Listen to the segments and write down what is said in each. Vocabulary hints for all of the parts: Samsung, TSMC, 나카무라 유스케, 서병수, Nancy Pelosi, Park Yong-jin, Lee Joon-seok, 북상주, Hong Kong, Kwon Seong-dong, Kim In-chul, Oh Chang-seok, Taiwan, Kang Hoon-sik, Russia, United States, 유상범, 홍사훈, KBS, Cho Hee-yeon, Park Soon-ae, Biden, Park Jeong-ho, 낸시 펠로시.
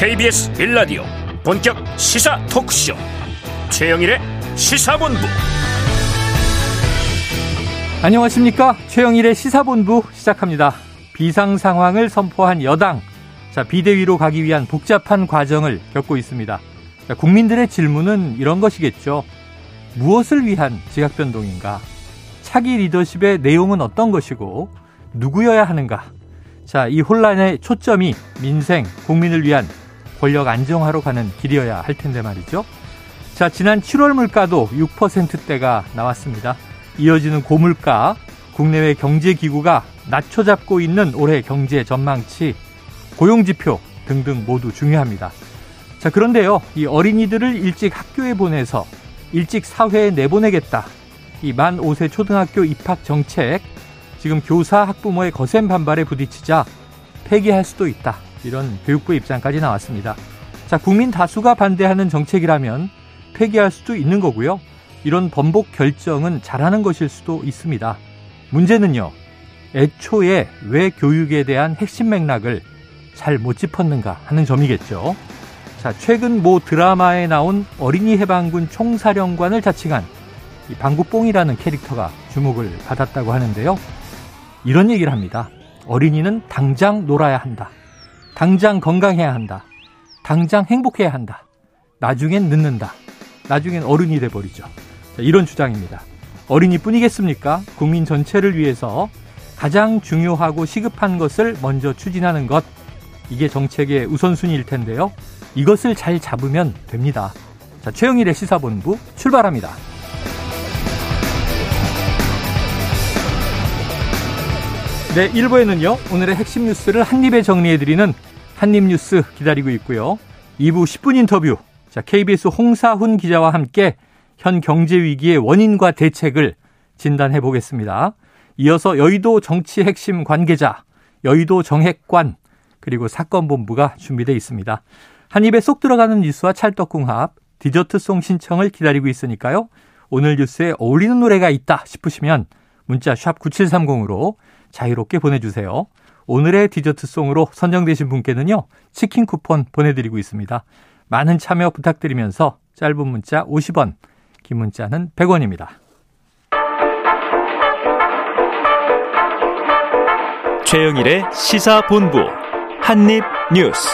KBS 1라디오 본격 시사 토크쇼 최영일의 시사본부. 안녕하십니까, 최영일의 시사본부 시작합니다. 비상상황을 선포한 여당, 비대위로 가기 위한 복잡한 과정을 겪고 있습니다. 국민들의 질문은 이런 것이겠죠. 무엇을 위한 지각변동인가? 차기 리더십의 내용은 어떤 것이고 누구여야 하는가? 이 혼란의 초점이 민생, 국민을 위한 권력 안정화로 가는 길이어야 할 텐데 말이죠. 지난 7월 물가도 6%대가 나왔습니다. 이어지는 고물가, 국내외 경제기구가 낮춰잡고 있는 올해 경제 전망치, 고용지표 등등 모두 중요합니다. 그런데요, 이 어린이들을 일찍 학교에 보내서 일찍 사회에 내보내겠다. 이 만 5세 초등학교 입학 정책, 지금 교사, 학부모의 거센 반발에 부딪히자 폐기할 수도 있다. 이런 교육부의 입장까지 나왔습니다. 국민 다수가 반대하는 정책이라면 폐기할 수도 있는 거고요. 이런 번복 결정은 잘하는 것일 수도 있습니다. 문제는요, 애초에 왜 교육에 대한 핵심 맥락을 잘 못 짚었는가 하는 점이겠죠. 최근 모 드라마에 나온 어린이 해방군 총사령관을 자칭한 이 방구뽕이라는 캐릭터가 주목을 받았다고 하는데요. 이런 얘기를 합니다. 어린이는 당장 놀아야 한다. 당장 건강해야 한다. 당장 행복해야 한다. 나중엔 늦는다. 나중엔 어른이 돼버리죠. 이런 주장입니다. 어린이뿐이겠습니까? 국민 전체를 위해서 가장 중요하고 시급한 것을 먼저 추진하는 것. 이게 정책의 우선순위일 텐데요. 이것을 잘 잡으면 됩니다. 최영일의 시사본부 출발합니다. 네, 1부에는요, 오늘의 핵심 뉴스를 한입에 정리해드리는 한입뉴스 기다리고 있고요. 2부 10분 인터뷰, KBS 홍사훈 기자와 함께 현 경제위기의 원인과 대책을 진단해보겠습니다. 이어서 여의도 정치 핵심 관계자, 여의도 정핵관, 그리고 사건본부가 준비되어 있습니다. 한 입에 쏙 들어가는 뉴스와 찰떡궁합, 디저트송 신청을 기다리고 있으니까요. 오늘 뉴스에 어울리는 노래가 있다 싶으시면 문자 샵 9730으로 자유롭게 보내주세요. 오늘의 디저트송으로 선정되신 분께는요, 치킨 쿠폰 보내드리고 있습니다. 많은 참여 부탁드리면서 짧은 문자 50원, 긴 문자는 100원입니다. 최영일의 시사본부 한입뉴스.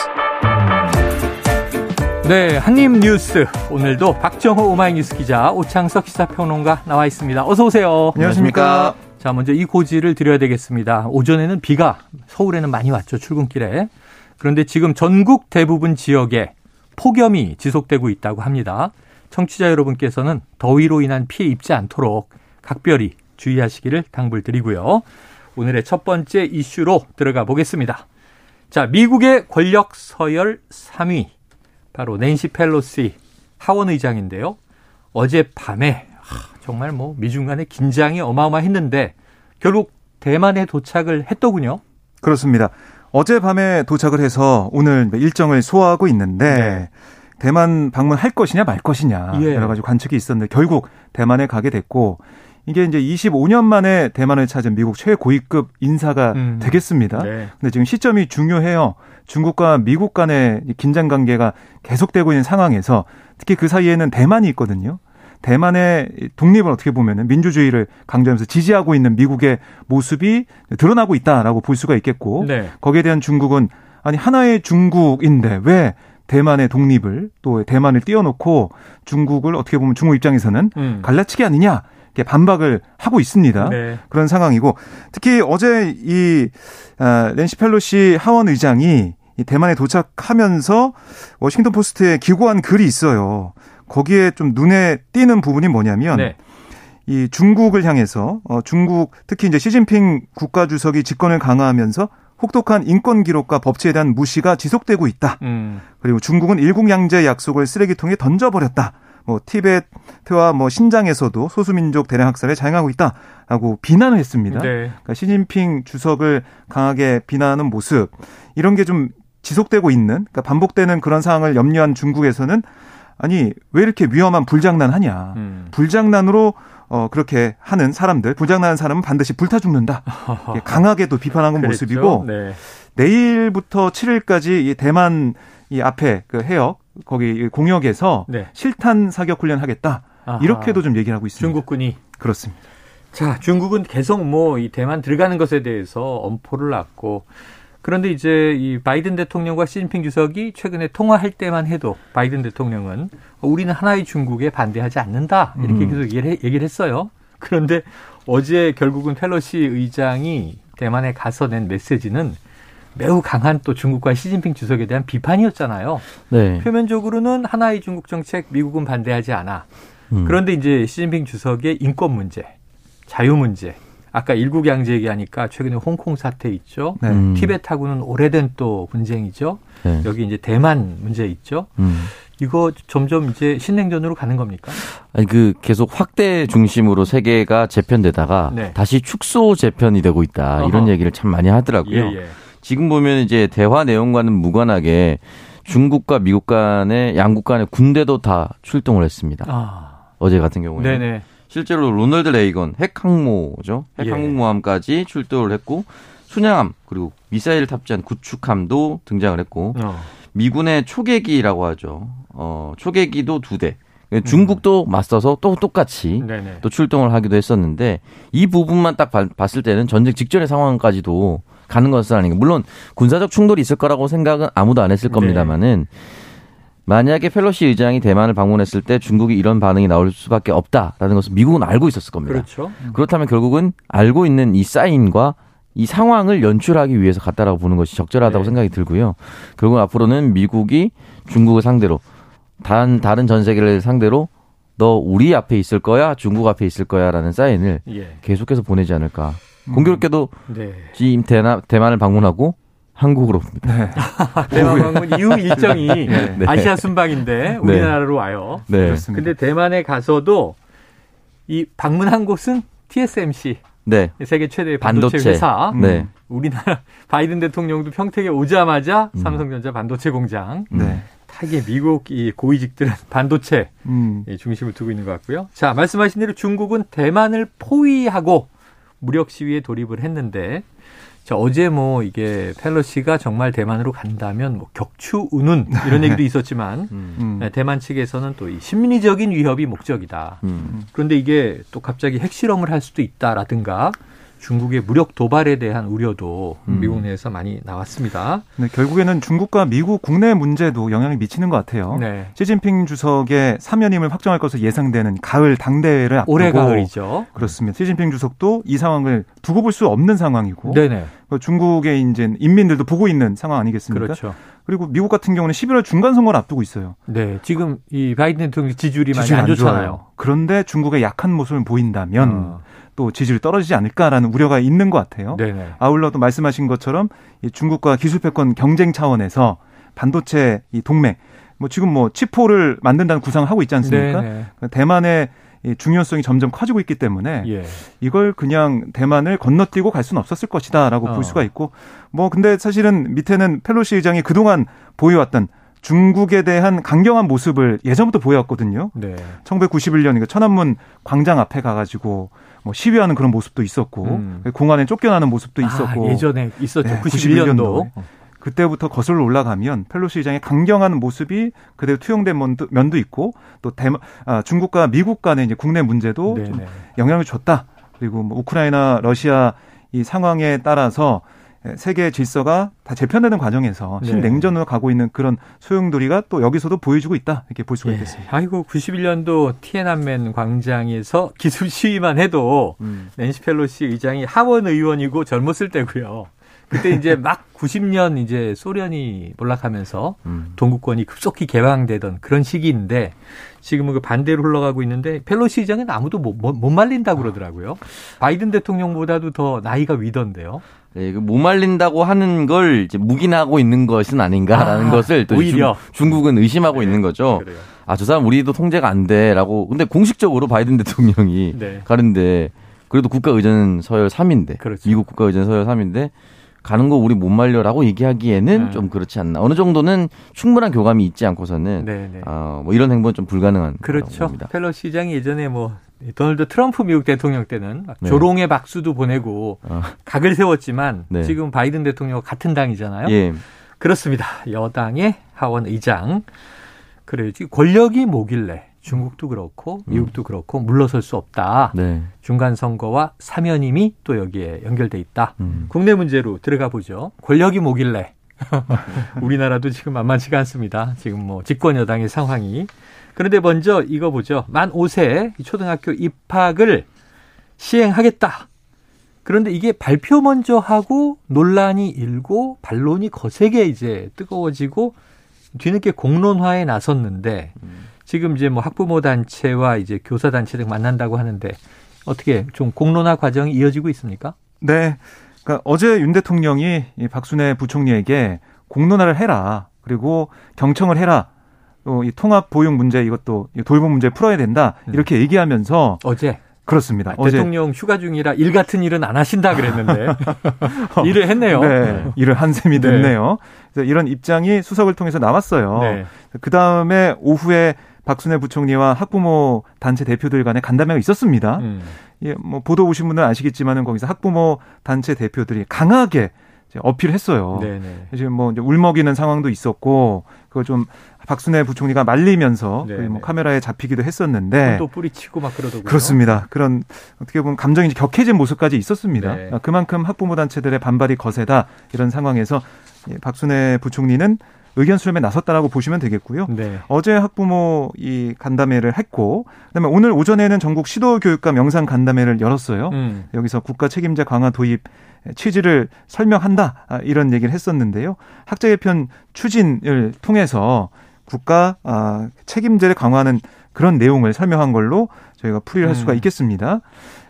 네, 한입뉴스. 오늘도 박정호 오마이뉴스 기자, 오창석 시사평론가 나와 있습니다. 어서 오세요. 안녕하십니까. 자, 먼저 이 고지를 드려야 되겠습니다. 오전에는 비가 서울에는 많이 왔죠, 출근길에. 그런데 지금 전국 대부분 지역에 폭염이 지속되고 있다고 합니다. 청취자 여러분께서는 더위로 인한 피해 입지 않도록 각별히 주의하시기를 당부드리고요. 오늘의 첫 번째 이슈로 들어가 보겠습니다. 자, 미국의 권력 서열 3위, 바로 낸시 펠로시 하원 의장인데요. 어젯밤에 정말 미중 간의 긴장이 어마어마했는데 결국 대만에 도착을 했더군요. 그렇습니다. 어젯밤에 도착을 해서 오늘 일정을 소화하고 있는데, 네, 대만 방문할 것이냐 말 것이냐, 예, 여러 가지 관측이 있었는데 결국 대만에 가게 됐고, 이게 이제 25년 만에 대만을 찾은 미국 최고위급 인사가 되겠습니다. 네. 근데 지금 시점이 중요해요. 중국과 미국 간의 긴장 관계가 계속되고 있는 상황에서 특히 그 사이에는 대만이 있거든요. 대만의 독립을 어떻게 보면 민주주의를 강조하면서 지지하고 있는 미국의 모습이 드러나고 있다라고 볼 수가 있겠고, 네, 거기에 대한 중국은 아니 하나의 중국인데 왜 대만의 독립을, 또 대만을 띄워놓고 중국을 어떻게 보면 중국 입장에서는 갈라치기 아니냐 이렇게 반박을 하고 있습니다. 네. 그런 상황이고, 특히 어제 이 낸시 펠로시 하원 의장이 대만에 도착하면서 워싱턴 포스트에 기고한 글이 있어요. 거기에 좀 눈에 띄는 부분이 뭐냐면, 네, 이 중국을 향해서 중국 특히 이제 시진핑 국가주석이 집권을 강화하면서 혹독한 인권 기록과 법치에 대한 무시가 지속되고 있다. 그리고 중국은 일국양제 약속을 쓰레기통에 던져버렸다. 티베트와 신장에서도 소수민족 대량 학살에 자행하고 있다라고 비난을 했습니다. 네. 그러니까 시진핑 주석을 강하게 비난하는 모습, 이런 게 좀 지속되고 있는, 그러니까 반복되는 그런 상황을 염려한 중국에서는 아니 왜 이렇게 위험한 불장난하냐, 불장난으로 그렇게 하는 사람들, 불장난하는 사람은 반드시 불타 죽는다, 강하게도 비판하는 모습이고, 네, 내일부터 7일까지 이 대만 이 앞에 그 해역 거기 공역에서 네. 실탄 사격 훈련하겠다. 아하. 이렇게도 좀 얘기를 하고 있습니다. 중국군이. 그렇습니다. 자, 중국은 계속 뭐 이 대만 들어가는 것에 대해서 엄포를 놨고, 그런데 이제 이 바이든 대통령과 시진핑 주석이 최근에 통화할 때만 해도 바이든 대통령은 우리는 하나의 중국에 반대하지 않는다. 이렇게 계속 얘기를 했어요. 그런데 어제 결국은 펠로시 의장이 대만에 가서 낸 메시지는 매우 강한 또 중국과 시진핑 주석에 대한 비판이었잖아요. 네. 표면적으로는 하나의 중국 정책, 미국은 반대하지 않아. 그런데 이제 시진핑 주석의 인권 문제, 자유 문제, 아까 일국양제 얘기하니까 최근에 홍콩 사태 있죠. 네. 티벳하고는 오래된 또 분쟁이죠. 네. 여기 이제 대만 문제 있죠. 이거 점점 이제 신냉전으로 가는 겁니까? 아니, 그 계속 확대 중심으로 세계가 재편되다가 네. 다시 축소 재편이 되고 있다. 어허. 이런 얘기를 참 많이 하더라고요. 예, 예. 지금 보면 이제 대화 내용과는 무관하게 중국과 미국 간의 양국 간의 군대도 다 출동을 했습니다. 아. 어제 같은 경우에는. 네네. 실제로 로널드 레이건 핵항모죠. 핵항공모함까지 출동을 했고 순양함 그리고 미사일을 탑재한 구축함도 등장을 했고 미군의 초계기라고 하죠. 초계기도 2대. 중국도 맞서서 또 똑같이 네네. 또 출동을 하기도 했었는데 이 부분만 딱 봤을 때는 전쟁 직전의 상황까지도 가는 것은 아닌가. 물론 군사적 충돌이 있을 거라고 생각은 아무도 안 했을 겁니다만은 만약에 펠로시 의장이 대만을 방문했을 때 중국이 이런 반응이 나올 수밖에 없다라는 것은 미국은 알고 있었을 겁니다. 그렇죠. 그렇다면 결국은 알고 있는 이 사인과 이 상황을 연출하기 위해서 갔다라고 보는 것이 적절하다고 생각이 들고요. 결국은 앞으로는 미국이 중국을 상대로 다른 전 세계를 상대로 너 우리 앞에 있을 거야, 중국 앞에 있을 거야라는 사인을 계속해서 보내지 않을까. 공교롭게도 지금 대만을 방문하고 한국으로 옵니다. 네. 대만 방문 이후 일정이 네. 아시아 순방인데 우리나라로 네. 와요. 네. 그런데 대만에 가서도 이 방문한 곳은 TSMC, 네. 세계 최대의 반도체 회사. 네. 우리나라 바이든 대통령도 평택에 오자마자 삼성전자 반도체 공장. 네. 타계 미국 이 고위직들은 반도체 중심을 두고 있는 것 같고요. 자, 말씀하신 대로 중국은 대만을 포위하고 무력 시위에 돌입을 했는데. 자, 어제 뭐 이게 펠로시가 정말 대만으로 간다면 뭐 격추 운운 이런 얘기도 있었지만 대만 측에서는 또 이 심리적인 위협이 목적이다. 그런데 이게 또 갑자기 핵실험을 할 수도 있다라든가 중국의 무력 도발에 대한 우려도 미국 내에서 많이 나왔습니다. 네, 결국에는 중국과 미국 국내 문제도 영향이 미치는 것 같아요. 네. 시진핑 주석의 3연임을 확정할 것으로 예상되는 가을 당대회를 앞두고 올해 가을이죠. 그렇습니다. 시진핑 주석도 이 상황을 두고 볼 수 없는 상황이고 네네. 중국의 이제 인민들도 보고 있는 상황 아니겠습니까? 그렇죠. 그리고 미국 같은 경우는 11월 중간 선거를 앞두고 있어요. 네, 지금 이 바이든 대통령 지지율이 많이 안 좋잖아요. 그런데 중국의 약한 모습을 보인다면 또 지지율이 떨어지지 않을까라는 우려가 있는 것 같아요. 네네. 아울러 또 말씀하신 것처럼 이 중국과 기술패권 경쟁 차원에서 반도체 이 동맹, 뭐 지금 뭐 치포를 만든다는 구상을 하고 있지 않습니까? 네네. 대만의 중요성이 점점 커지고 있기 때문에 이걸 그냥 대만을 건너뛰고 갈 수는 없었을 것이다라고 볼 수가 있고 뭐 근데 사실은 밑에는 펠로시 의장이 그동안 보여왔던 중국에 대한 강경한 모습을 예전부터 보여왔거든요. 네. 1991년 천안문 광장 앞에 가가지고 뭐 시위하는 그런 모습도 있었고 공안에 쫓겨나는 모습도 있었고 예전에 있었죠. 네, 91년도. 그때부터 거슬러 올라가면 펠로시 의장의 강경한 모습이 그대로 투영된 면도 있고 또 중국과 미국 간의 이제 국내 문제도 좀 영향을 줬다. 그리고 뭐 우크라이나, 러시아 이 상황에 따라서 세계 질서가 다 재편되는 과정에서 신냉전으로 가고 있는 그런 소용돌이가 또 여기서도 보여주고 있다. 이렇게 볼 수가 있겠습니다. 아이고 91년도 티에난멘 광장에서 기술 시위만 해도 낸시 펠로시 의장이 하원 의원이고 젊었을 때고요. 그때 이제 막 90년 이제 소련이 몰락하면서 동구권이 급속히 개방되던 그런 시기인데 지금은 그 반대로 흘러가고 있는데 펠로시 의장은 아무도 못 말린다고 그러더라고요. 바이든 대통령보다도 더 나이가 위던데요. 네, 못 말린다고 하는 걸 이제 묵인하고 있는 것은 아닌가라는 것을 또 중국은 의심하고 있는 거죠. 그래요. 아, 저 사람 우리도 통제가 안 돼라고. 근데 공식적으로 바이든 대통령이 가는데 그래도 국가의전 서열 3인데 그렇죠. 미국 국가의전 서열 3인데 가는 거 우리 못 말려라고 얘기하기에는 좀 그렇지 않나. 어느 정도는 충분한 교감이 있지 않고서는 뭐 이런 행보는 좀 불가능한 그렇죠. 겁니다. 펠로시 의장이 예전에 뭐 도널드 트럼프 미국 대통령 때는 막 조롱의 박수도 보내고 각을 세웠지만 지금 바이든 대통령 같은 당이잖아요. 예. 그렇습니다. 여당의 하원 의장. 그래야지 권력이 뭐길래 중국도 그렇고 미국도 그렇고 물러설 수 없다. 네. 중간 선거와 사면임이 또 여기에 연결돼 있다. 국내 문제로 들어가 보죠. 권력이 뭐길래. 우리나라도 지금 만만치가 않습니다. 지금 뭐 집권 여당의 상황이. 그런데 먼저 이거 보죠. 만 5세 초등학교 입학을 시행하겠다. 그런데 이게 발표 먼저 하고 논란이 일고 반론이 거세게 이제 뜨거워지고 뒤늦게 공론화에 나섰는데 지금 이제 뭐 학부모 단체와 이제 교사 단체 등 만난다고 하는데 어떻게 좀 공론화 과정이 이어지고 있습니까? 네. 그러니까 어제 윤 대통령이 박순애 부총리에게 공론화를 해라. 그리고 경청을 해라. 또 이 통합 보육 문제 이것도 돌봄 문제 풀어야 된다. 이렇게 얘기하면서 어제 그렇습니다. 어제. 대통령 휴가 중이라 일 같은 일은 안 하신다 그랬는데 일을 했네요. 네, 일을 한 셈이 됐네요. 네. 그래서 이런 입장이 수석을 통해서 나왔어요. 네. 그다음에 오후에 박순애 부총리와 학부모 단체 대표들 간의 간담회가 있었습니다. 예, 뭐 보도 보신 분들은 아시겠지만은 거기서 학부모 단체 대표들이 강하게 어필했어요. 네네. 지금 뭐 이제 울먹이는 상황도 있었고 그걸 좀 박순애 부총리가 말리면서 뭐 카메라에 잡히기도 했었는데 또 뿌리치고 막 그러더군요. 그렇습니다. 그런 어떻게 보면 감정이 격해진 모습까지 있었습니다. 네. 그만큼 학부모 단체들의 반발이 거세다 이런 상황에서 박순애 부총리는 의견 수렴에 나섰다라고 보시면 되겠고요. 네. 어제 학부모 이 간담회를 했고 그다음에 오늘 오전에는 전국 시도교육감 영상 간담회를 열었어요. 여기서 국가 책임자 강화 도입 취지를 설명한다 이런 얘기를 했었는데요. 학제 개편 추진을 통해서 국가 책임제를 강화하는 그런 내용을 설명한 걸로 저희가 풀이를 할 수가 있겠습니다.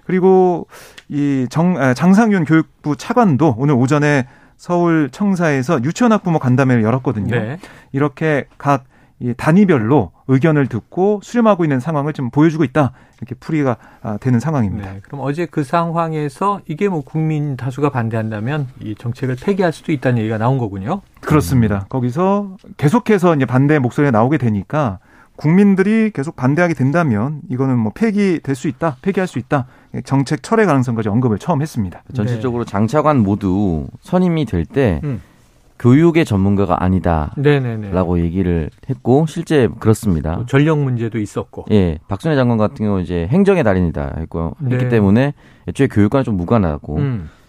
그리고 이 장상윤 교육부 차관도 오늘 오전에 서울 청사에서 유치원 학부모 간담회를 열었거든요. 네. 이렇게 각 단위별로 의견을 듣고 수렴하고 있는 상황을 지금 보여주고 있다. 이렇게 풀이가 되는 상황입니다. 네, 그럼 어제 그 상황에서 이게 뭐 국민 다수가 반대한다면 이 정책을 폐기할 수도 있다는 얘기가 나온 거군요. 그렇습니다. 거기서 계속해서 이제 반대 목소리가 나오게 되니까 국민들이 계속 반대하게 된다면 이거는 뭐 폐기될 수 있다, 폐기할 수 있다. 정책 철회 가능성까지 언급을 처음 했습니다. 전체적으로 네. 장차관 모두 선임이 될 때 교육의 전문가가 아니다라고 얘기를 했고 실제 그렇습니다. 전력 문제도 있었고. 예, 박순애 장관 같은 경우는 이제 행정의 달인이다 했고 했기 때문에 애초에 교육과는 좀 무관하고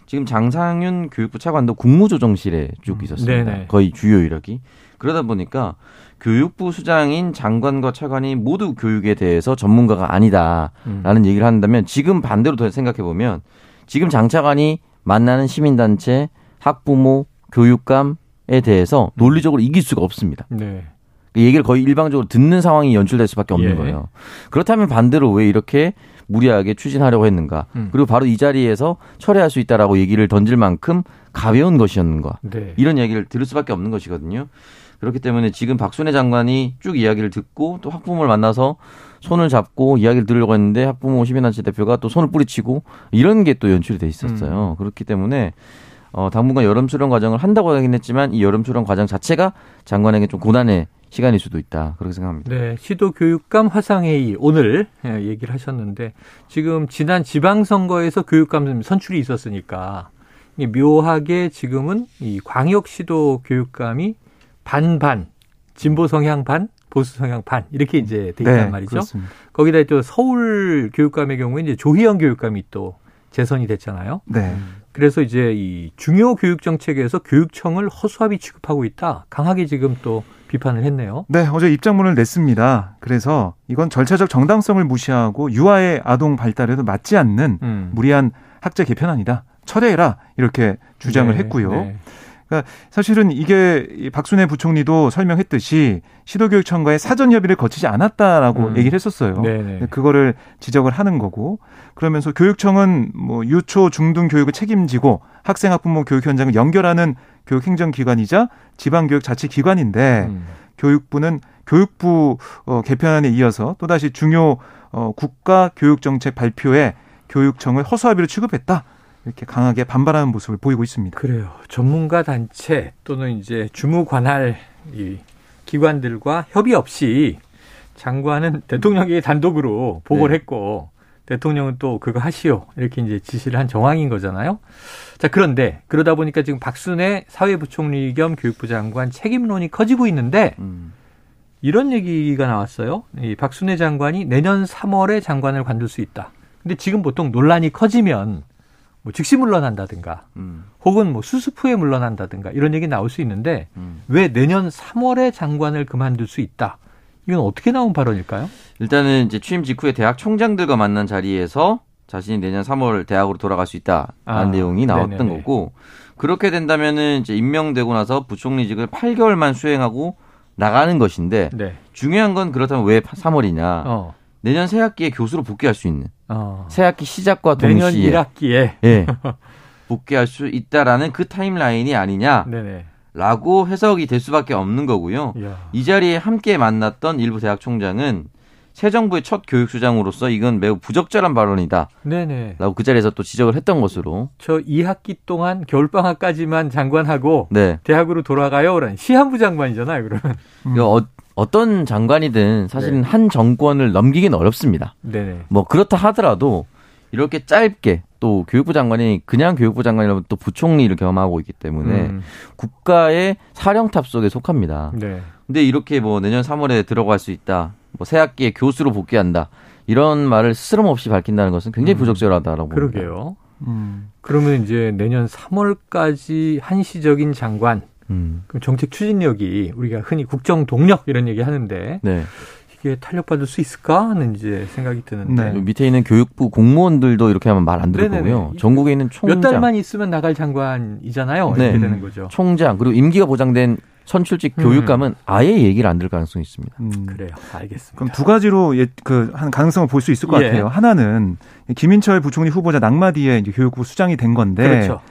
지금 장상윤 교육부 차관도 국무조정실에 쭉 있었습니다. 네네. 거의 주요 이력이. 그러다 보니까 교육부 수장인 장관과 차관이 모두 교육에 대해서 전문가가 아니다라는 얘기를 한다면 지금 반대로 더 생각해보면 지금 장 차관이 만나는 시민단체, 학부모, 교육감에 대해서 논리적으로 이길 수가 없습니다. 네. 그 얘기를 거의 일방적으로 듣는 상황이 연출될 수밖에 없는 거예요. 그렇다면 반대로 왜 이렇게 무리하게 추진하려고 했는가. 그리고 바로 이 자리에서 철회할 수 있다라고 얘기를 던질 만큼 가벼운 것이었는가. 네. 이런 얘기를 들을 수밖에 없는 것이거든요. 그렇기 때문에 지금 박순애 장관이 쭉 이야기를 듣고 또 학부모를 만나서 손을 잡고 이야기를 들으려고 했는데 학부모 시민단체 대표가 또 손을 뿌리치고 이런 게 또 연출이 돼 있었어요. 그렇기 때문에 당분간 여름 수련 과정을 한다고 하긴 했지만 이 여름 수련 과정 자체가 장관에게 좀 고난의 시간일 수도 있다. 그렇게 생각합니다. 네, 시도교육감 화상회의 오늘 얘기를 하셨는데 지금 지난 지방선거에서 교육감 선출이 있었으니까 묘하게 지금은 이 광역시도 교육감이 반반, 진보 성향 반, 보수 성향 반 이렇게 이제 돼 있단 말이죠. 그렇습니다. 거기다 또 서울 교육감의 경우에 이제 조희연 교육감이 또 재선이 됐잖아요. 네. 그래서 이제 이 중요 교육 정책에서 교육청을 허수아비 취급하고 있다. 강하게 지금 또 비판을 했네요. 네, 어제 입장문을 냈습니다. 그래서 이건 절차적 정당성을 무시하고 유아의 아동 발달에도 맞지 않는 무리한 학제 개편안이다. 철회해라 이렇게 주장을 했고요. 네. 그러니까 사실은 이게 박순애 부총리도 설명했듯이 시도교육청과의 사전 협의를 거치지 않았다라고 얘기를 했었어요. 네네. 그거를 지적을 하는 거고 그러면서 교육청은 뭐 유초, 중등 교육을 책임지고 학생, 학부모 교육 현장을 연결하는 교육행정기관이자 지방교육 자치기관인데 교육부는 교육부 개편안에 이어서 또다시 중요 국가교육정책 발표에 교육청을 허수아비로 취급했다. 이렇게 강하게 반발하는 모습을 보이고 있습니다. 그래요. 전문가 단체 또는 이제 주무관할 이 기관들과 협의 없이 장관은 대통령에게 단독으로 보고를 했고 대통령은 또 그거 하시오 이렇게 이제 지시를 한 정황인 거잖아요. 자, 그런데 그러다 보니까 지금 박순애 사회부총리 겸 교육부 장관 책임론이 커지고 있는데 이런 얘기가 나왔어요. 이 박순애 장관이 내년 3월에 장관을 관둘 수 있다. 근데 지금 보통 논란이 커지면 뭐 즉시 물러난다든가 혹은 뭐 수습 후에 물러난다든가 이런 얘기 나올 수 있는데 왜 내년 3월에 장관을 그만둘 수 있다. 이건 어떻게 나온 발언일까요? 일단은 이제 취임 직후에 대학 총장들과 만난 자리에서 자신이 내년 3월 대학으로 돌아갈 수 있다라는 내용이 나왔던 네네네. 거고 그렇게 된다면은 이제 임명되고 나서 부총리직을 8개월만 수행하고 나가는 것인데 네. 중요한 건 그렇다면 왜 3월이냐? 내년 새학기에 교수로 복귀할 수 있는 새학기 시작과 동시에 내년 1학기에 네, 복귀할 수 있다라는 그 타임라인이 아니냐? 네네. 라고 해석이 될 수밖에 없는 거고요. 이야. 이 자리에 함께 만났던 일부 대학 총장은 새 정부의 첫 교육수장으로서 이건 매우 부적절한 발언이다. 네네. 라고 그 자리에서 또 지적을 했던 것으로. 저 2학기 동안 겨울방학까지만 장관하고 네. 대학으로 돌아가요. 라는 시한부 장관이잖아요. 그러면. 어떤 장관이든 사실은 네. 한 정권을 넘기긴 어렵습니다. 네네. 뭐 그렇다 하더라도 이렇게 짧게 또 교육부 장관이 그냥 교육부 장관이라면 또 부총리를 겸하고 있기 때문에 국가의 사령탑 속에 속합니다. 네. 근데 이렇게 뭐 내년 3월에 들어갈 수 있다. 뭐 새학기에 교수로 복귀한다. 이런 말을 스스럼없이 밝힌다는 것은 굉장히 부적절하다라고 봅니다. 그러게요. 그러면 이제 내년 3월까지 한시적인 장관. 그럼 정책 추진력이 우리가 흔히 국정 동력 이런 얘기 하는데 네. 이게 탄력받을 수 있을까 하는 이제 생각이 드는데 네. 밑에 있는 교육부 공무원들도 이렇게 하면 말 안 들을 네네네. 거고요. 전국에 있는 총장. 몇 달만 있으면 나갈 장관이잖아요. 네. 이렇게 되는 거죠. 총장 그리고 임기가 보장된 선출직 교육감은 아예 얘기를 안 들을 가능성이 있습니다. 그래요. 알겠습니다. 그럼 두 가지로 한 가능성을 볼 수 있을 것 같아요. 하나는 김인철 부총리 후보자 낙마디에 이제 교육부 수장이 된 건데 그렇죠.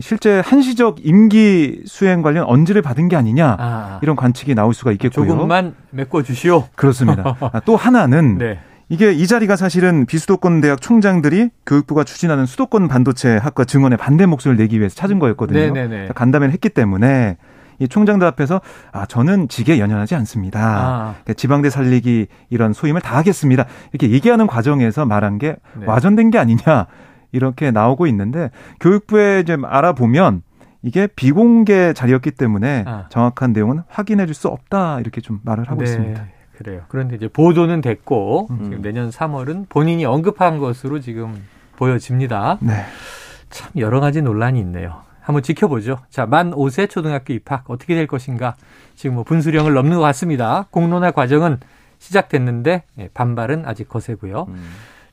실제 한시적 임기 수행 관련 언질을 받은 게 아니냐 이런 관측이 나올 수가 있겠고요. 조금만 메꿔주시오. 그렇습니다. 또 하나는 네. 이게 이 자리가 사실은 비수도권 대학 총장들이 교육부가 추진하는 수도권 반도체 학과 증원에 반대 목소리를 내기 위해서 찾은 거였거든요. 네네네. 간담회를 했기 때문에 이 총장들 앞에서 저는 직에 연연하지 않습니다. 그러니까 지방대 살리기 이런 소임을 다 하겠습니다. 이렇게 얘기하는 과정에서 말한 게 네. 와전된 게 아니냐. 이렇게 나오고 있는데 교육부에 이제 알아보면 이게 비공개 자리였기 때문에 정확한 내용은 확인해 줄 수 없다 이렇게 좀 말을 하고 네, 있습니다. 그래요. 그런데 이제 보도는 됐고 지금 내년 3월은 본인이 언급한 것으로 지금 보여집니다. 네. 참 여러 가지 논란이 있네요. 한번 지켜보죠. 자, 만 5세 초등학교 입학 어떻게 될 것인가. 지금 뭐 분수령을 넘는 것 같습니다. 공론화 과정은 시작됐는데 반발은 아직 거세고요.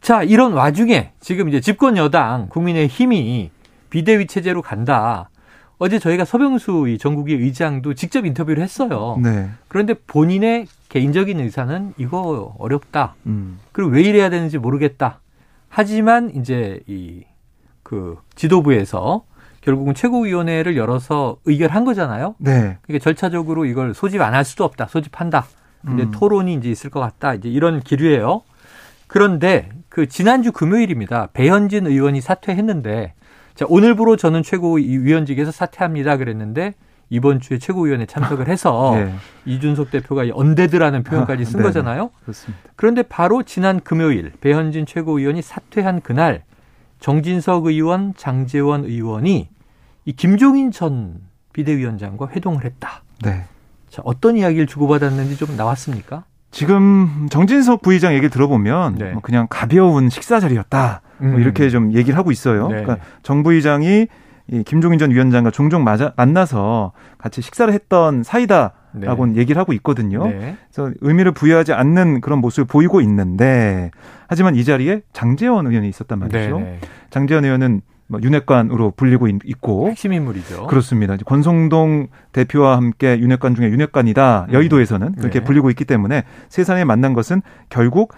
자, 이런 와중에 지금 이제 집권 여당 국민의힘이 비대위 체제로 간다. 어제 저희가 서병수 이 전국위 의장도 직접 인터뷰를 했어요. 네. 그런데 본인의 개인적인 의사는 이거 어렵다. 그리고 왜 이래야 되는지 모르겠다. 하지만 이제 지도부에서 결국은 최고위원회를 열어서 의결한 거잖아요. 네. 그러니까 절차적으로 이걸 소집 안 할 수도 없다. 소집한다. 근데 토론이 이제 있을 것 같다. 이제 이런 기류예요. 그런데 그 지난주 금요일입니다. 배현진 의원이 사퇴했는데 자, 오늘부로 저는 최고위원직에서 사퇴합니다 그랬는데 이번 주에 최고위원회 참석을 해서 네. 이준석 대표가 언데드라는 표현까지 쓴 거잖아요. 그렇습니다. 그런데 바로 지난 금요일 배현진 최고위원이 사퇴한 그날 정진석 의원, 장제원 의원이 이 김종인 전 비대위원장과 회동을 했다. 네. 자, 어떤 이야기를 주고받았는지 좀 나왔습니까? 지금 정진석 부의장 얘기를 들어보면 네. 그냥 가벼운 식사 자리였다 이렇게 좀 얘기를 하고 있어요. 네. 그러니까 정 부의장이 김종인 전 위원장과 종종 만나서 같이 식사를 했던 사이다라고 네. 얘기를 하고 있거든요. 네. 그래서 의미를 부여하지 않는 그런 모습을 보이고 있는데 하지만 이 자리에 장제원 의원이 있었단 말이죠. 네. 장제원 의원은 윤핵관으로 불리고 있고 핵심 인물이죠. 그렇습니다. 권성동 대표와 함께 윤핵관 중에 윤핵관이다. 여의도에서는 그렇게 네. 불리고 있기 때문에 세 사람이 만난 것은 결국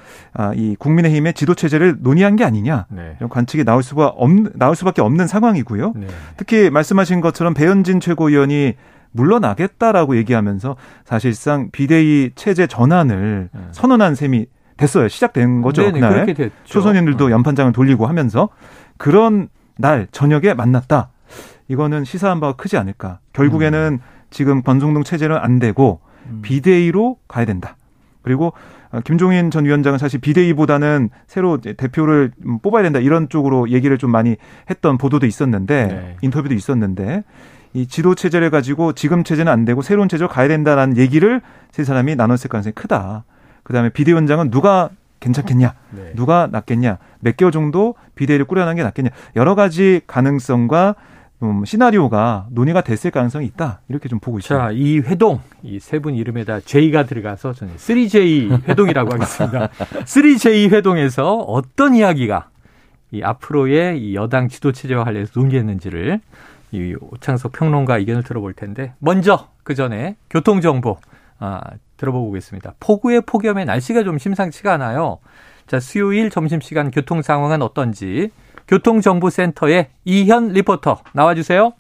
이 국민의힘의 지도체제를 논의한 게 아니냐 네. 이런 관측이 나올 수밖에 없는 상황이고요. 네. 특히 말씀하신 것처럼 배현진 최고위원이 물러나겠다라고 얘기하면서 사실상 비대위 체제 전환을 선언한 셈이 됐어요. 시작된 거죠. 네네, 그날 그렇게 됐죠. 초선인들도 연판장을 돌리고 하면서 그런 날 저녁에 만났다. 이거는 시사한 바가 크지 않을까. 결국에는 지금 권성동 체제는 안 되고 비대위로 가야 된다. 그리고 김종인 전 위원장은 사실 비대위보다는 새로 대표를 뽑아야 된다 이런 쪽으로 얘기를 좀 많이 했던 보도도 있었는데 네. 인터뷰도 있었는데 이 지도 체제를 가지고 지금 체제는 안 되고 새로운 체제로 가야 된다라는 얘기를 세 사람이 나눴을 가능성이 크다. 그다음에 비대위원장은 누가 괜찮겠냐, 네. 누가 낫겠냐, 몇 개월 정도 비대위를 꾸려나는 게 낫겠냐 여러 가지 가능성과 시나리오가 논의가 됐을 가능성이 있다. 이렇게 좀 보고 있습니다. 자, 이 회동, 이 세 분 이름에다 J가 들어가서 저는 3J 회동이라고 하겠습니다. 3J 회동에서 어떤 이야기가 이 앞으로의 이 여당 지도체제와 관련해서 논의했는지를 이 오창석 평론가 의견을 들어볼 텐데 먼저 그 전에 교통정보 들어보겠습니다. 폭우에 폭염에 날씨가 좀 심상치가 않아요. 자, 수요일 점심시간 교통 상황은 어떤지 교통정보센터의 이현 리포터 나와주세요.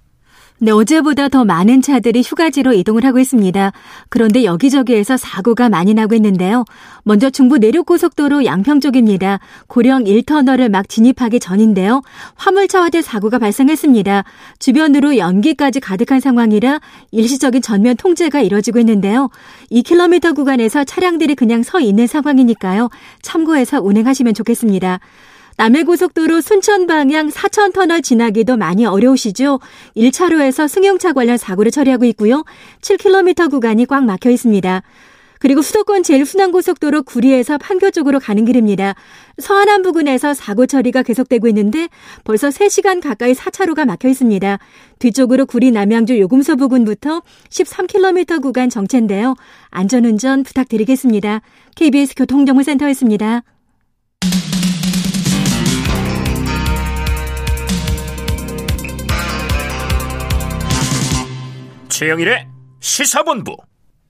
네, 어제보다 더 많은 차들이 휴가지로 이동을 하고 있습니다. 그런데 여기저기에서 사고가 많이 나고 있는데요. 먼저 중부 내륙고속도로 양평 쪽입니다. 고령 1터널을 막 진입하기 전인데요. 화물차와대 사고가 발생했습니다. 주변으로 연기까지 가득한 상황이라 일시적인 전면 통제가 이뤄지고 있는데요. 2km 구간에서 차량들이 그냥 서 있는 상황이니까요. 참고해서 운행하시면 좋겠습니다. 남해고속도로 순천 방향 사천 터널 지나기도 많이 어려우시죠? 1차로에서 승용차 관련 사고를 처리하고 있고요. 7km 구간이 꽉 막혀 있습니다. 그리고 수도권 제1순환고속도로 구리에서 판교 쪽으로 가는 길입니다. 서안암 부근에서 사고 처리가 계속되고 있는데 벌써 3시간 가까이 4차로가 막혀 있습니다. 뒤쪽으로 구리 남양주 요금소 부근부터 13km 구간 정체인데요. 안전운전 부탁드리겠습니다. KBS 교통정보센터였습니다. 최영일의 시사본부.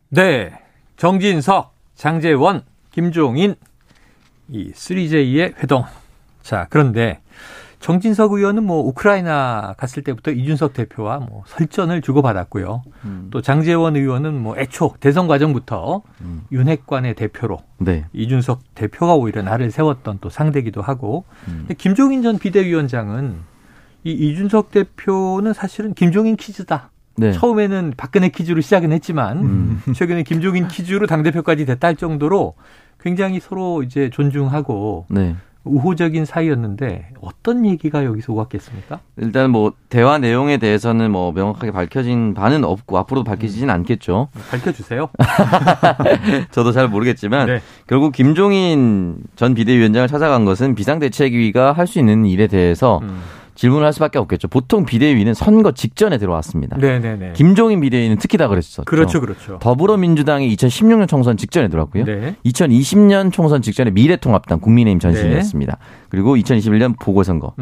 네, 정진석, 장제원, 김종인 이 3J의 회동. 자, 그런데 정진석 의원은 뭐 우크라이나 갔을 때부터 이준석 대표와 뭐 설전을 주고받았고요. 또 장제원 의원은 뭐 애초 대선 과정부터 윤핵관의 대표로 네. 이준석 대표가 오히려 나를 세웠던 또 상대기도 하고. 근데 김종인 전 비대위원장은 이 이준석 대표는 사실은 김종인 키즈다. 네. 처음에는 박근혜 퀴즈로 시작은 했지만 최근에 김종인 퀴즈로 당대표까지 됐다 할 정도로 굉장히 서로 이제 존중하고 네. 우호적인 사이였는데 어떤 얘기가 여기서 오갔겠습니까? 일단 뭐 대화 내용에 대해서는 뭐 명확하게 밝혀진 바는 없고 앞으로도 밝혀지진 않겠죠. 밝혀주세요. 저도 잘 모르겠지만 네. 결국 김종인 전 비대위원장을 찾아간 것은 비상대책위가 할 수 있는 일에 대해서 질문을 할 수밖에 없겠죠. 보통 비대위는 선거 직전에 들어왔습니다. 네네네. 김종인 비대위는 특히 다 그랬었죠. 그렇죠, 그렇죠. 더불어민주당이 2016년 총선 직전에 들어왔고요. 네. 2020년 총선 직전에 미래통합당 국민의힘 전신이었습니다. 네. 그리고 2021년 보궐선거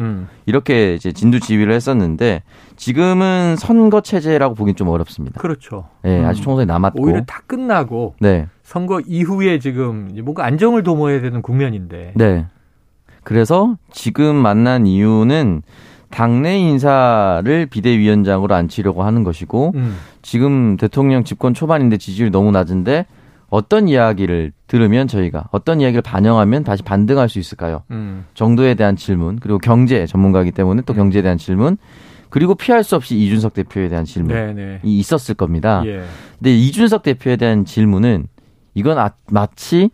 이렇게 이제 진두지휘를 했었는데 지금은 선거 체제라고 보긴 좀 어렵습니다. 그렇죠. 네, 아직 총선이 남았고 오히려 다 끝나고 네. 선거 이후에 지금 뭔가 안정을 도모해야 되는 국면인데. 네. 그래서 지금 만난 이유는 당내 인사를 비대위원장으로 앉히려고 하는 것이고 지금 대통령 집권 초반인데 지지율이 너무 낮은데 어떤 이야기를 들으면 저희가 어떤 이야기를 반영하면 다시 반등할 수 있을까요? 정도에 대한 질문 그리고 경제 전문가이기 때문에 또 경제에 대한 질문 그리고 피할 수 없이 이준석 대표에 대한 질문이 네네. 있었을 겁니다. 예. 근데 이준석 대표에 대한 질문은 이건 마치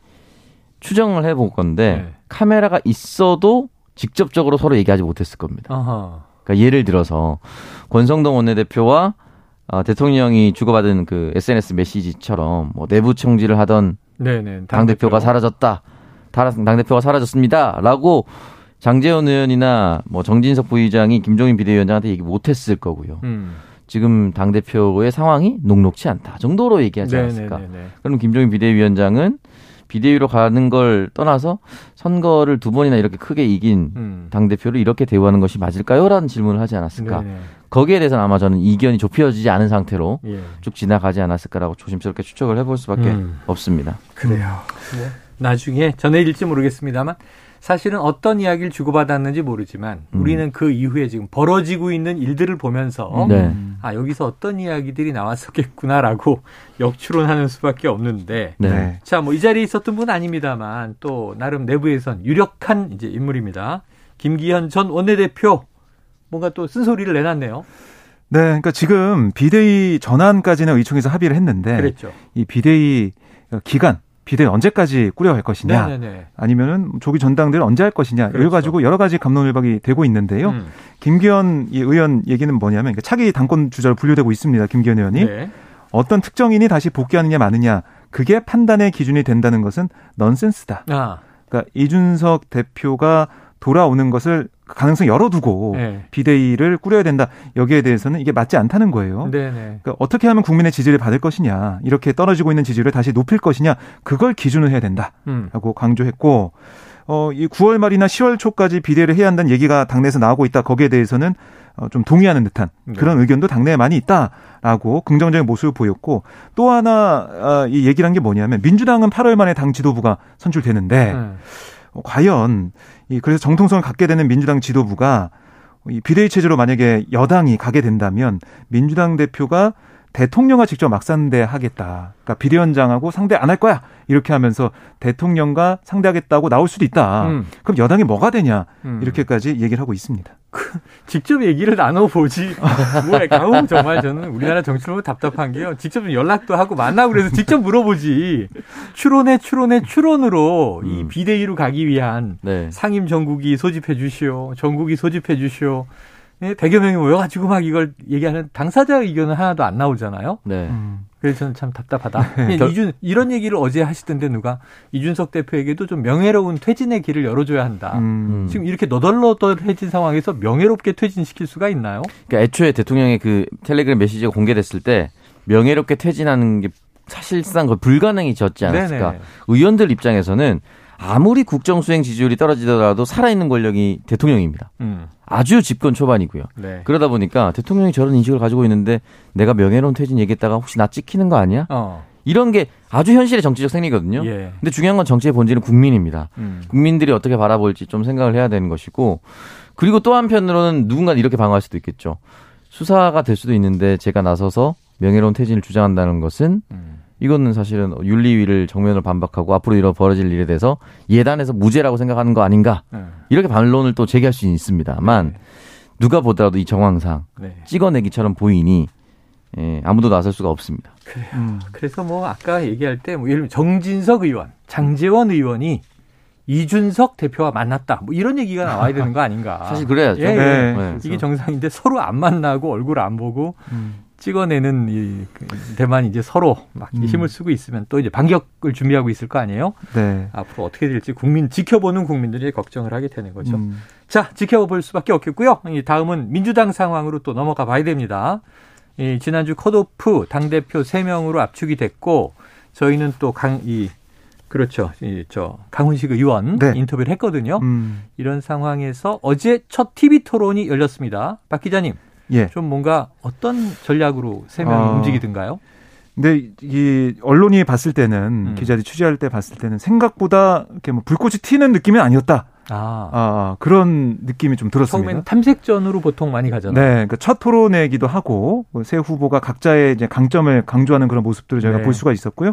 추정을 해볼 건데 네. 카메라가 있어도 직접적으로 서로 얘기하지 못했을 겁니다. 아하. 그러니까 예를 들어서 권성동 원내대표와 대통령이 주고받은 그 SNS 메시지처럼 뭐 내부 총질을 하던 네네, 당대표가 사라졌다. 당대표가 사라졌습니다. 라고 장제원 의원이나 뭐 정진석 부의장이 김종인 비대위원장한테 얘기 못했을 거고요. 지금 당대표의 상황이 녹록치 않다 정도로 얘기하지 네네네네. 않았을까. 그럼 김종인 비대위원장은 비대위로 가는 걸 떠나서 선거를 두 번이나 이렇게 크게 이긴 당대표를 이렇게 대우하는 것이 맞을까요? 라는 질문을 하지 않았을까. 네네. 거기에 대해서는 아마 저는 이견이 좁혀지지 않은 상태로 예. 쭉 지나가지 않았을까라고 조심스럽게 추측을 해볼 수밖에 없습니다. 그래요. 네. 나중에 전해질지 모르겠습니다만 사실은 어떤 이야기를 주고받았는지 모르지만 우리는 그 이후에 지금 벌어지고 있는 일들을 보면서 네. 아 여기서 어떤 이야기들이 나왔었겠구나라고 역추론하는 수밖에 없는데 네. 자, 뭐 이 자리에 있었던 분은 아닙니다만 또 나름 내부에선 유력한 이제 인물입니다. 김기현 전 원내대표 뭔가 또 쓴소리를 내놨네요. 네, 그러니까 지금 비대위 전환까지는 의총에서 합의를 했는데 그랬죠. 이 비대위 기간 비대위 언제까지 꾸려갈 것이냐, 네네네. 아니면은 조기 전당대회를 언제 할 것이냐, 그렇죠. 이걸 가지고 여러 가지 갑론을박이 되고 있는데요. 김기현 의원 얘기는 뭐냐면 차기 당권 주자로 분류되고 있습니다. 김기현 의원이 네. 어떤 특정인이 다시 복귀하느냐 마느냐 그게 판단의 기준이 된다는 것은 넌센스다. 아. 그러니까 이준석 대표가 돌아오는 것을 가능성 열어두고 네. 비대위를 꾸려야 된다. 여기에 대해서는 이게 맞지 않다는 거예요. 그러니까 어떻게 하면 국민의 지지를 받을 것이냐. 이렇게 떨어지고 있는 지지를 다시 높일 것이냐. 그걸 기준으로 해야 된다라고 강조했고 이 9월 말이나 10월 초까지 비대위를 해야 한다는 얘기가 당내에서 나오고 있다. 거기에 대해서는 좀 동의하는 듯한 그런 의견도 당내에 많이 있다라고 긍정적인 모습을 보였고 또 하나 이 얘기를 한 게 뭐냐면 민주당은 8월 만에 당 지도부가 선출되는데 과연 그래서 정통성을 갖게 되는 민주당 지도부가 이 비대위 체제로 만약에 여당이 가게 된다면 민주당 대표가 대통령과 직접 맞상대하겠다. 그러니까 비대위원장하고 상대 안 할 거야. 이렇게 하면서 대통령과 상대하겠다고 나올 수도 있다. 그럼 여당이 뭐가 되냐. 이렇게까지 얘기를 하고 있습니다. 직접 얘기를 나눠보지. 뭐야, 정말 저는 우리나라 정치로 보면 답답한 게요. 직접 연락도 하고 만나고 그래서 직접 물어보지. 추론으로 이 비대위로 가기 위한 네. 상임 정국이 소집해 주시오. 정국이 소집해 주시오. 네, 대개 명이 모여가지고 막 이걸 얘기하는 당사자 의견은 하나도 안 나오잖아요. 네. 그래서 저는 참 답답하다. 네. 이런 얘기를 어제 하시던데 누가 이준석 대표에게도 좀 명예로운 퇴진의 길을 열어줘야 한다. 지금 이렇게 너덜너덜해진 상황에서 명예롭게 퇴진시킬 수가 있나요? 그러니까 애초에 대통령의 그 텔레그램 메시지가 공개됐을 때 명예롭게 퇴진하는 게 사실상 거의 불가능해졌지 않았을까. 네네. 의원들 입장에서는 아무리 국정수행 지지율이 떨어지더라도 살아있는 권력이 대통령입니다. 아주 집권 초반이고요. 네. 그러다 보니까 대통령이 저런 인식을 가지고 있는데 내가 명예로운 퇴진 얘기했다가 혹시 나 찍히는 거 아니야? 이런 게 아주 현실의 정치적 생리거든요. 예. 근데 중요한 건 정치의 본질은 국민입니다. 국민들이 어떻게 바라볼지 좀 생각을 해야 되는 것이고 그리고 또 한편으로는 누군가는 이렇게 방어할 수도 있겠죠. 수사가 될 수도 있는데 제가 나서서 명예로운 퇴진을 주장한다는 것은 이거는 사실은 윤리위를 정면으로 반박하고 앞으로 이런 벌어질 일에 대해서 예단해서 무죄라고 생각하는 거 아닌가 이렇게 반론을 또 제기할 수 있습니다만 네. 누가 보더라도 이 정황상 네. 찍어내기처럼 보이니 예, 아무도 나설 수가 없습니다. 그래요. 그래서 뭐 아까 얘기할 때 뭐 예를 들면 정진석 의원, 장제원 의원이 이준석 대표와 만났다. 뭐 이런 얘기가 나와야 되는 거 아닌가. 사실 그래야죠. 예, 예. 네, 그렇죠. 이게 정상인데 서로 안 만나고 얼굴 안 보고 찍어내는 이 대만 이제 서로 막 힘을 쓰고 있으면 또 이제 반격을 준비하고 있을 거 아니에요? 네. 앞으로 어떻게 될지 지켜보는 국민들이 걱정을 하게 되는 거죠. 자, 지켜볼 수밖에 없겠고요. 다음은 민주당 상황으로 또 넘어가 봐야 됩니다. 지난주 컷오프 당대표 3명으로 압축이 됐고 저희는 또 강훈식 의원 네. 인터뷰를 했거든요. 이런 상황에서 어제 첫 TV 토론이 열렸습니다. 박 기자님. 예. 좀 뭔가 어떤 전략으로 세 명이 움직이든가요? 근데 이 언론이 봤을 때는 기자들이 취재할 때 봤을 때는 생각보다 이렇게 뭐 불꽃이 튀는 느낌은 아니었다. 그런 느낌이 좀 들었습니다. 처음에는 탐색전으로 보통 많이 가잖아요. 네, 그러니까 첫 토론회이기도 하고 세 후보가 각자의 이제 강점을 강조하는 그런 모습들을 저희가 네. 볼 수가 있었고요.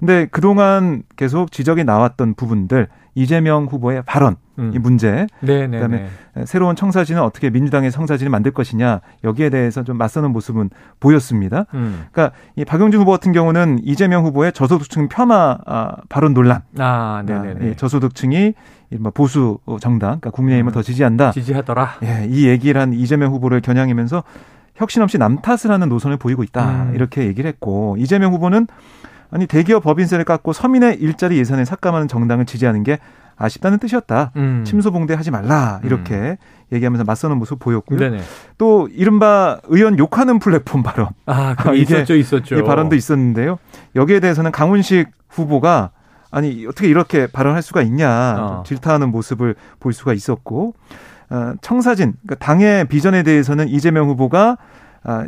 근데 그동안 계속 지적이 나왔던 부분들, 이재명 후보의 발언, 이 문제, 네네네. 그다음에 새로운 청사진은 어떻게 민주당의 청사진을 만들 것이냐 여기에 대해서 좀 맞서는 모습은 보였습니다. 그러니까 이 박용진 후보 같은 경우는 이재명 후보의 저소득층 폄하 발언 논란, 예, 저소득층이 보수 정당, 그러니까 국민의힘을 더 지지한다, 지지하더라. 예, 이 얘기를 한 이재명 후보를 겨냥하면서 혁신 없이 남 탓을 하는 노선을 보이고 있다 이렇게 얘기를 했고 이재명 후보는 아니 대기업 법인세를 깎고 서민의 일자리 예산에 삭감하는 정당을 지지하는 게 아쉽다는 뜻이었다. 침소봉대하지 말라 이렇게 얘기하면서 맞서는 모습 보였고요. 네네. 또 이른바 의원 욕하는 플랫폼 발언. 있었죠. 이 발언도 있었는데요. 여기에 대해서는 강훈식 후보가 아니 어떻게 이렇게 발언할 수가 있냐 질타하는 모습을 볼 수가 있었고 청사진 그러니까 당의 비전에 대해서는 이재명 후보가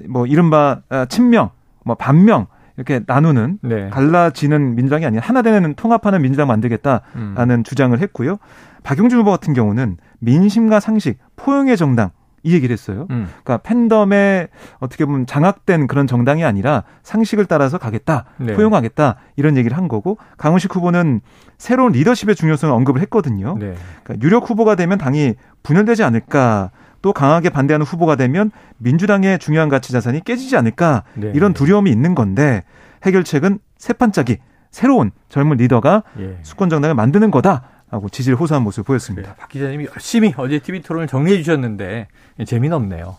뭐 이른바 친명, 뭐 반명 이렇게 나누는 네. 갈라지는 민주당이 아닌 하나 되는 통합하는 민주당 만들겠다라는 주장을 했고요. 박용진 후보 같은 경우는 민심과 상식, 포용의 정당 이 얘기를 했어요. 그러니까 팬덤에 어떻게 보면 장악된 그런 정당이 아니라 상식을 따라서 가겠다, 네. 포용하겠다 이런 얘기를 한 거고 강훈식 후보는 새로운 리더십의 중요성을 언급을 했거든요. 네. 그러니까 유력 후보가 되면 당이 분열되지 않을까. 또 강하게 반대하는 후보가 되면 민주당의 중요한 가치 자산이 깨지지 않을까 이런 두려움이 있는 건데 해결책은 새판짜기 새로운 젊은 리더가 예. 수권 정당을 만드는 거다라고 지지를 호소한 모습을 보였습니다. 박 기자님이 열심히 어제 TV 토론을 정리해 주셨는데 재미는 없네요.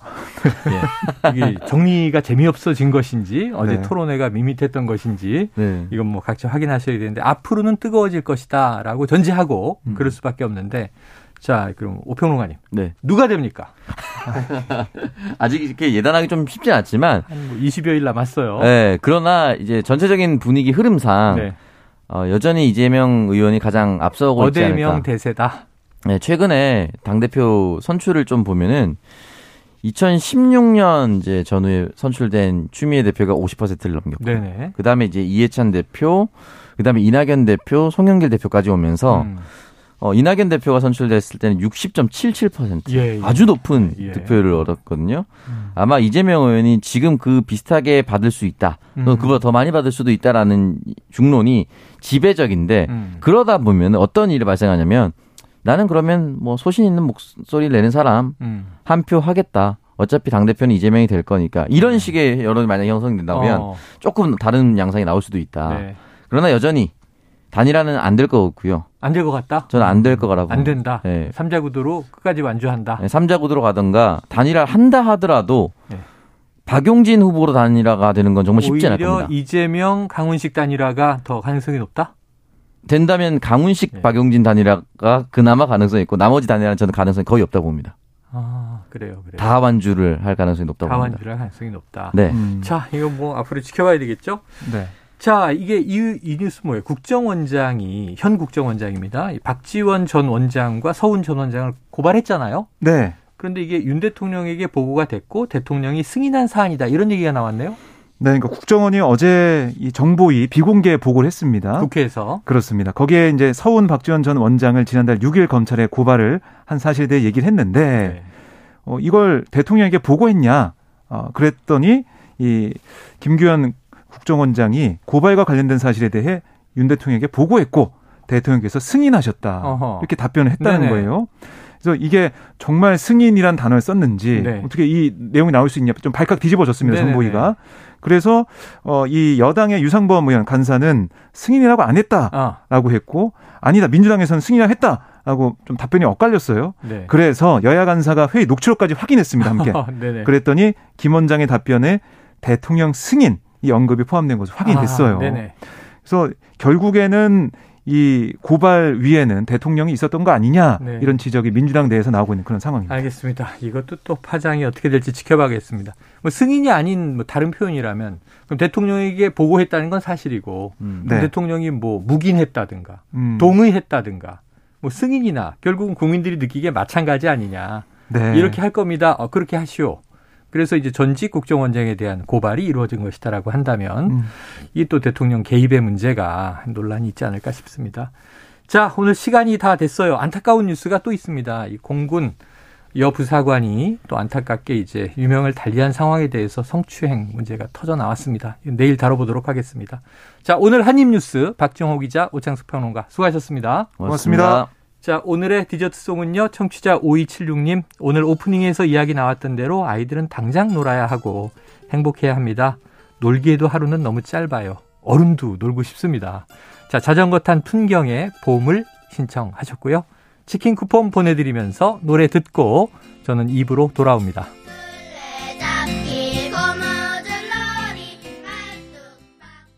예. 이게 정리가 재미없어진 것인지 어제 네. 토론회가 밋밋했던 것인지 네. 이건 뭐 각자 확인하셔야 되는데 앞으로는 뜨거워질 것이다라고 전제하고 그럴 수밖에 없는데 자, 그럼 오평론가님. 네. 누가 됩니까? 아직 이렇게 예단하기 좀 쉽지 않지만. 한 뭐 20여일 남았어요. 네. 그러나 이제 전체적인 분위기 흐름상. 네. 여전히 이재명 의원이 가장 앞서고 있지 않을까. 어대명 대세다. 네. 최근에 당대표 선출을 좀 보면은 2016년 이제 전후에 선출된 추미애 대표가 50%를 넘겼고. 네네. 그 다음에 이제 이해찬 대표, 그 다음에 이낙연 대표, 송영길 대표까지 오면서 이낙연 대표가 선출됐을 때는 60.77% 예, 예. 아주 높은 예. 득표율을 얻었거든요. 아마 이재명 의원이 지금 그 비슷하게 받을 수 있다. 그보다 더 많이 받을 수도 있다라는 중론이 지배적인데 그러다 보면 어떤 일이 발생하냐면 나는 그러면 뭐 소신 있는 목소리를 내는 사람 한 표 하겠다. 어차피 당대표는 이재명이 될 거니까. 이런 식의 여론이 만약에 형성된다면 조금 다른 양상이 나올 수도 있다. 네. 그러나 여전히 단일화는 안 될 것 같고요. 안 될 것 같다? 저는 안 될 것 같라고. 안 된다. 네. 3자 구도로 끝까지 완주한다. 네, 3자 구도로 가든가 단일화를 한다 하더라도 네. 박용진 후보로 단일화가 되는 건 정말 쉽지 않을 겁니다. 오히려 이재명, 강훈식 단일화가 더 가능성이 높다? 된다면 강훈식, 네. 박용진 단일화가 그나마 가능성이 있고 나머지 단일화는 저는 가능성이 거의 없다고 봅니다. 아, 그래요. 다 완주를 할 가능성이 높다고 봅니다. 다 완주를 할 가능성이 높다. 네. 자, 이거 뭐 앞으로 지켜봐야 되겠죠? 네. 자, 이게 이 뉴스 뭐예요? 국정원장이, 현 국정원장입니다. 박지원 전 원장과 서훈 전 원장을 고발했잖아요. 네. 그런데 이게 윤 대통령에게 보고가 됐고 대통령이 승인한 사안이다. 이런 얘기가 나왔네요. 네, 그러니까 국정원이 어제 이 정보위 비공개 보고를 했습니다. 국회에서. 그렇습니다. 거기에 이제 서훈 박지원 전 원장을 지난달 6일 검찰에 고발을 한 사실에 대해 얘기를 했는데 네. 이걸 대통령에게 보고했냐? 그랬더니 이 김기현 국정원장이 고발과 관련된 사실에 대해 윤 대통령에게 보고했고 대통령께서 승인하셨다. 어허. 이렇게 답변을 했다는 네네. 거예요. 그래서 이게 정말 승인이란 단어를 썼는지 네. 어떻게 이 내용이 나올 수 있냐 좀 발칵 뒤집어졌습니다. 정보위가. 그래서 이 여당의 유상범 의원 간사는 승인이라고 안 했다라고 했고 아니다 민주당에서는 승인이라고 했다라고 좀 답변이 엇갈렸어요. 네. 그래서 여야 간사가 회의 녹취록까지 확인했습니다. 함께. 그랬더니 김 원장의 답변에 대통령 승인. 이 언급이 포함된 것으로 확인됐어요. 그래서 결국에는 이 고발 위에는 대통령이 있었던 거 아니냐 네. 이런 지적이 민주당 내에서 나오고 있는 그런 상황입니다. 알겠습니다. 이것도 또 파장이 어떻게 될지 지켜봐야겠습니다. 뭐 승인이 아닌 뭐 다른 표현이라면 그럼 대통령에게 보고했다는 건 사실이고 네. 대통령이 뭐 묵인했다든가 동의했다든가 뭐 승인이나 결국은 국민들이 느끼기에 마찬가지 아니냐 네. 이렇게 할 겁니다. 그렇게 하시오. 그래서 이제 전직 국정원장에 대한 고발이 이루어진 것이다라고 한다면 이게 또 대통령 개입의 문제가 논란이 있지 않을까 싶습니다. 자, 오늘 시간이 다 됐어요. 안타까운 뉴스가 또 있습니다. 이 공군 여부사관이 또 안타깝게 이제 유명을 달리한 상황에 대해서 성추행 문제가 터져 나왔습니다. 내일 다뤄보도록 하겠습니다. 자, 오늘 한입뉴스 박정호 기자, 오창석 평론가 수고하셨습니다. 고맙습니다. 자, 오늘의 디저트송은요. 청취자 5276님. 오늘 오프닝에서 이야기 나왔던 대로 아이들은 당장 놀아야 하고 행복해야 합니다. 놀기에도 하루는 너무 짧아요. 어른도 놀고 싶습니다. 자, 자전거 탄 풍경의 봄을 신청하셨고요. 치킨 쿠폰 보내드리면서 노래 듣고 저는 2부로 돌아옵니다.